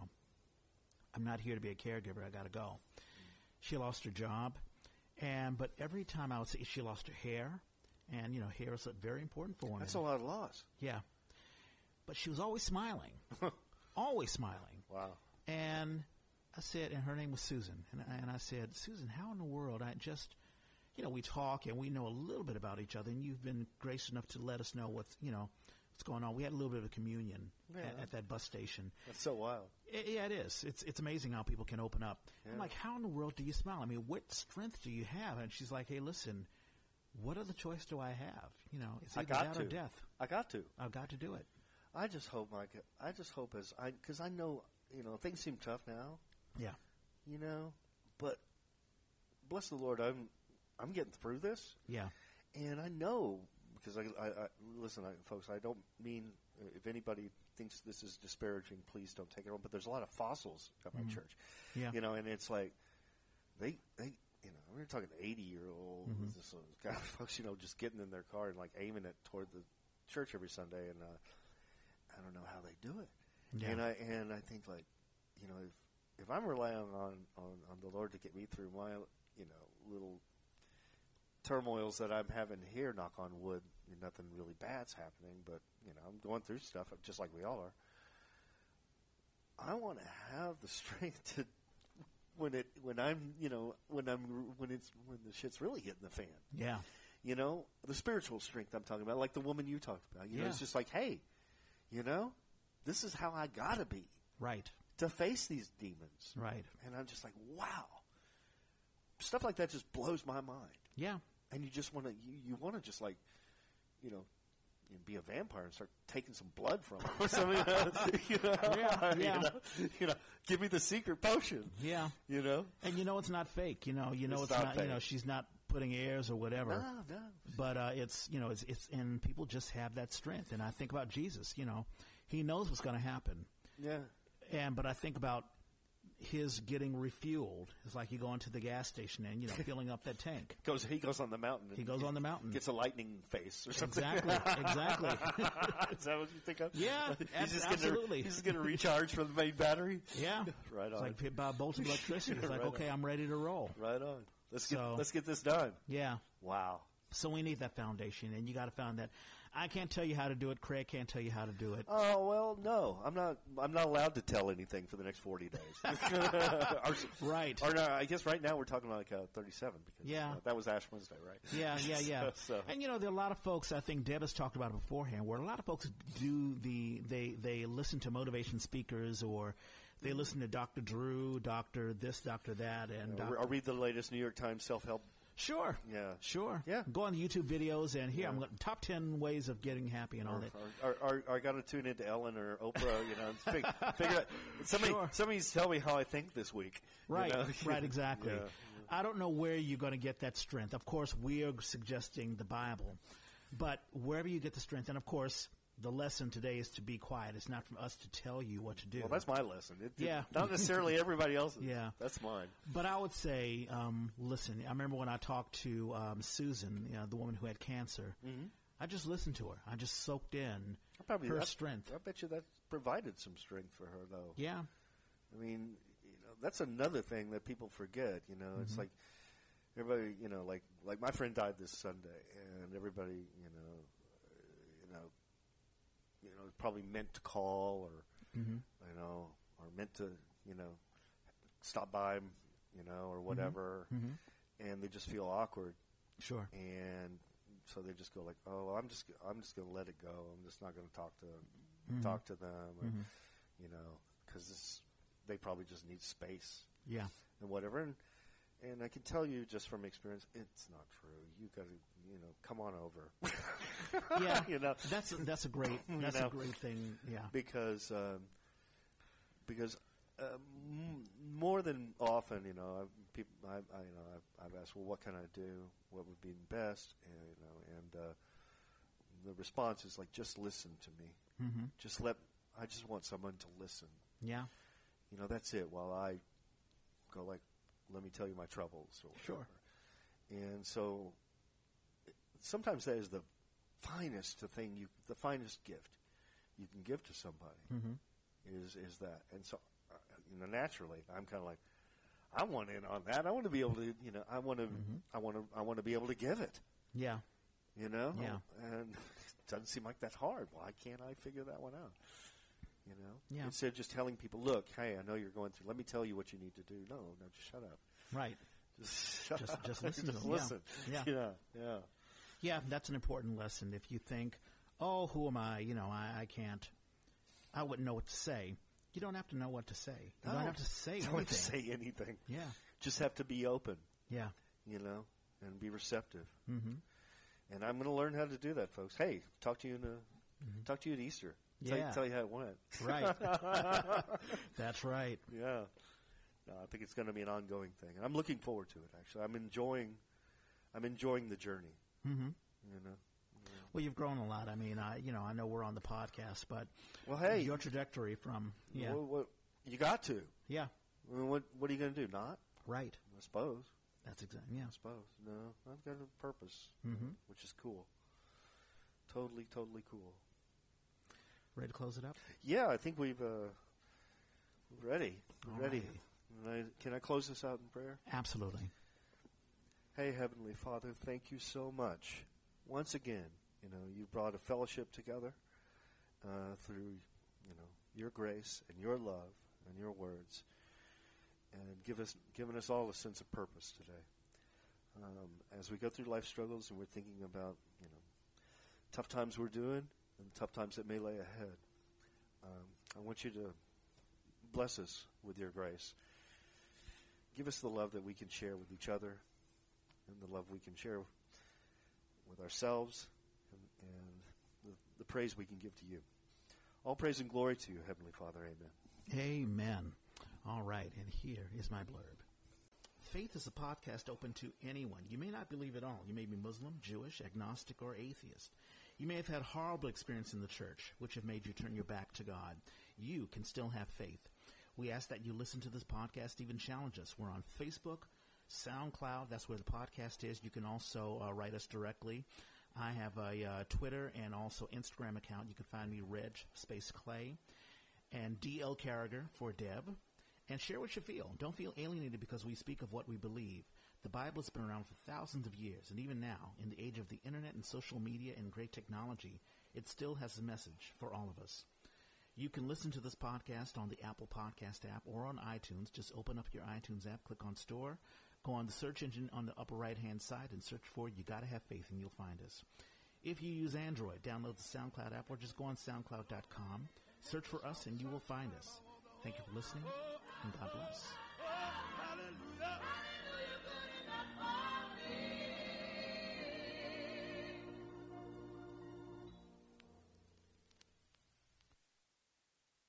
I'm not here to be a caregiver. I got to go. Mm-hmm. She lost her job, but every time I would see, she lost her hair, and, hair is very important for women. That's a lot of loss. Yeah. But she was always smiling, always smiling. Wow. And I said, and her name was Susan. And I said, Susan, how in the world? I just, we talk and we know a little bit about each other. And you've been gracious enough to let us know what's going on. We had a little bit of a communion at that bus station. That's so wild. It is. It's amazing how people can open up. Yeah. I'm like, how in the world do you smile? I mean, what strength do you have? And she's like, hey, listen, what other choice do I have? It's either that or death. I've got to do it. I just hope, Mike. I just hope because I know, things seem tough now. Yeah. But bless the Lord, I'm getting through this. Yeah. And I know because folks, I don't mean if anybody thinks this is disparaging, please don't take it on. But there's a lot of fossils at my mm-hmm. church. Yeah. And it's like they. We're talking 80-year-old mm-hmm. this guy, folks. Just getting in their car and aiming it toward the church every Sunday and. I don't know how they do it. Yeah. And I think if I'm relying on the Lord to get me through my, little turmoils that I'm having here, knock on wood, nothing really bad's happening, but, I'm going through stuff just like we all are. I want to have the strength to, when the shit's really hitting the fan. Yeah. The spiritual strength I'm talking about, like the woman you talked about, it's just like, hey, this is how I got to be. Right. To face these demons. Right. And I'm just like, wow. stuff like that just blows my mind. Yeah. And you just want to, you want to just like, you know, you be a vampire and start taking some blood from him or something. Give me the secret potion. Yeah. You know? And you know it's not fake. It's not fake. You know, she's not putting airs or whatever. No. But it's, you know, it's, and people just have that strength. And I think about Jesus, you know, he knows what's going to happen. Yeah. But I think about his getting refueled. It's like you go into the gas station and, you know, filling up that tank. He goes on the mountain. Gets a lightning face or something. Exactly. Is that what you think of? Yeah, absolutely. He's just going to recharge from the main battery? Yeah. Right on. It's like hit by a bolt of electricity. It's like, right, okay, on. I'm ready to roll. Right on. Let's get this done. Yeah. Wow. So we need that foundation, and you got to found that. I can't tell you how to do it. Craig can't tell you how to do it. Oh, well, no. I'm not allowed to tell anything for the next 40 days. Right. Or no, I guess right now we're talking about like 37 because that was Ash Wednesday, right? Yeah. So. And, you know, there are a lot of folks, I think Deb has talked about it beforehand, where a lot of folks do they listen to motivation speakers or they listen to Dr. Drew, Dr. this, Dr. that. And I'll read the latest New York Times self-help. Sure. Yeah. Sure. Yeah. Go on the YouTube videos and here I'm going to top 10 ways of getting happy and all that. Or I got to tune into Ellen or Oprah, you know, and figure out. Somebody tell me how I think this week. Right. You know? Right. Exactly. Yeah. I don't know where you're going to get that strength. Of course, we are suggesting the Bible, but wherever you get the strength, and of course. The lesson today is to be quiet. It's not from us to tell you what to do. Well, that's my lesson. Not necessarily everybody else's. Yeah. That's mine. But I would say, listen, I remember when I talked to Susan, you know, the woman who had cancer, mm-hmm. I just listened to her. I just soaked in her strength. I bet you that provided some strength for her, though. Yeah. I mean, you know, that's another thing that people forget, you know. Mm-hmm. It's like everybody, you know, like my friend died this Sunday, and everybody, you know, probably meant to call or, mm-hmm. you know, or meant to, you know, stop by, you know, or whatever. Mm-hmm. And they just feel awkward. Sure. And so they just go like, oh, I'm just going to let it go. I'm just not going to talk to them, or, mm-hmm. you know, because they probably just need space. Yeah. And whatever. And I can tell you just from experience, it's not true. You got to, you know, come on over. Yeah, you know, that's a great thing. Yeah, because more than often, you know, I've asked, well, what can I do? What would be best? And, you know, and the response is like, just listen to me. Mm-hmm. I just want someone to listen. Yeah, you know, that's it. While I go like. Let me tell you my troubles. Or sure. And so sometimes that is the finest the finest gift you can give to somebody mm-hmm. is that. And so, you know, naturally, I'm kind of like, I want in on that. I want to be able to, you know, I want to be able to give it. Yeah. You know. Yeah. And it doesn't seem like that hard. Why can't I figure that one out? You know, yeah. Instead of just telling people, look, hey, I know you're going through. Let me tell you what you need to do. No, just shut up. Right. Just shut up. Just listen. Just listen. Yeah. Yeah. Yeah, that's an important lesson. If you think, oh, who am I? You know, I can't. I wouldn't know what to say. You don't have to know what to say. You don't have to say anything. Don't have to say anything. Yeah. Just have to be open. Yeah. You know, and be receptive. Mm-hmm. And I'm going to learn how to do that, folks. Hey, talk to you at Easter. Tell you how it went. Right. That's right. Yeah. No, I think it's going to be an ongoing thing. And I'm looking forward to it, actually. I'm enjoying the journey. Mm-hmm. You know? Yeah. Well, you've grown a lot. I mean, I know we're on the podcast, but well, hey, your trajectory from – yeah. Well, you got to. Yeah. I mean, what are you going to do? Not? Right. I suppose. That's exactly – yeah. I suppose. No, I've got a purpose, mm-hmm. which is cool. Totally, totally cool. Ready to close it up? Yeah, I think we've ready. All ready. Right. Can I close this out in prayer? Absolutely. Hey, Heavenly Father, thank you so much. Once again, you know, you brought a fellowship together through, you know, your grace and your love and your words, and given us all a sense of purpose today. As we go through life struggles and we're thinking about, you know, tough times we're doing. And tough times that may lay ahead. I want you to bless us with your grace. Give us the love that we can share with each other and the love we can share with ourselves and the praise we can give to you. All praise and glory to you, Heavenly Father. Amen. Amen. All right, and here is my blurb. Faith is a podcast open to anyone. You may not believe at all. You may be Muslim, Jewish, agnostic, or atheist. You may have had horrible experience in the church, which have made you turn your back to God. You can still have faith. We ask that you listen to this podcast, even challenge us. We're on Facebook, SoundCloud. That's where the podcast is. You can also write us directly. I have a Twitter and also Instagram account. You can find me, Reg_Clay, and DL Carriger for Deb. And share what you feel. Don't feel alienated because we speak of what we believe. The Bible has been around for thousands of years, and even now, in the age of the internet and social media and great technology, it still has a message for all of us. You can listen to this podcast on the Apple Podcast app or on iTunes. Just open up your iTunes app, click on Store, go on the search engine on the upper right-hand side, and search for You Gotta Have Faith, and you'll find us. If you use Android, download the SoundCloud app or just go on SoundCloud.com, search for us, and you will find us. Thank you for listening. God bless.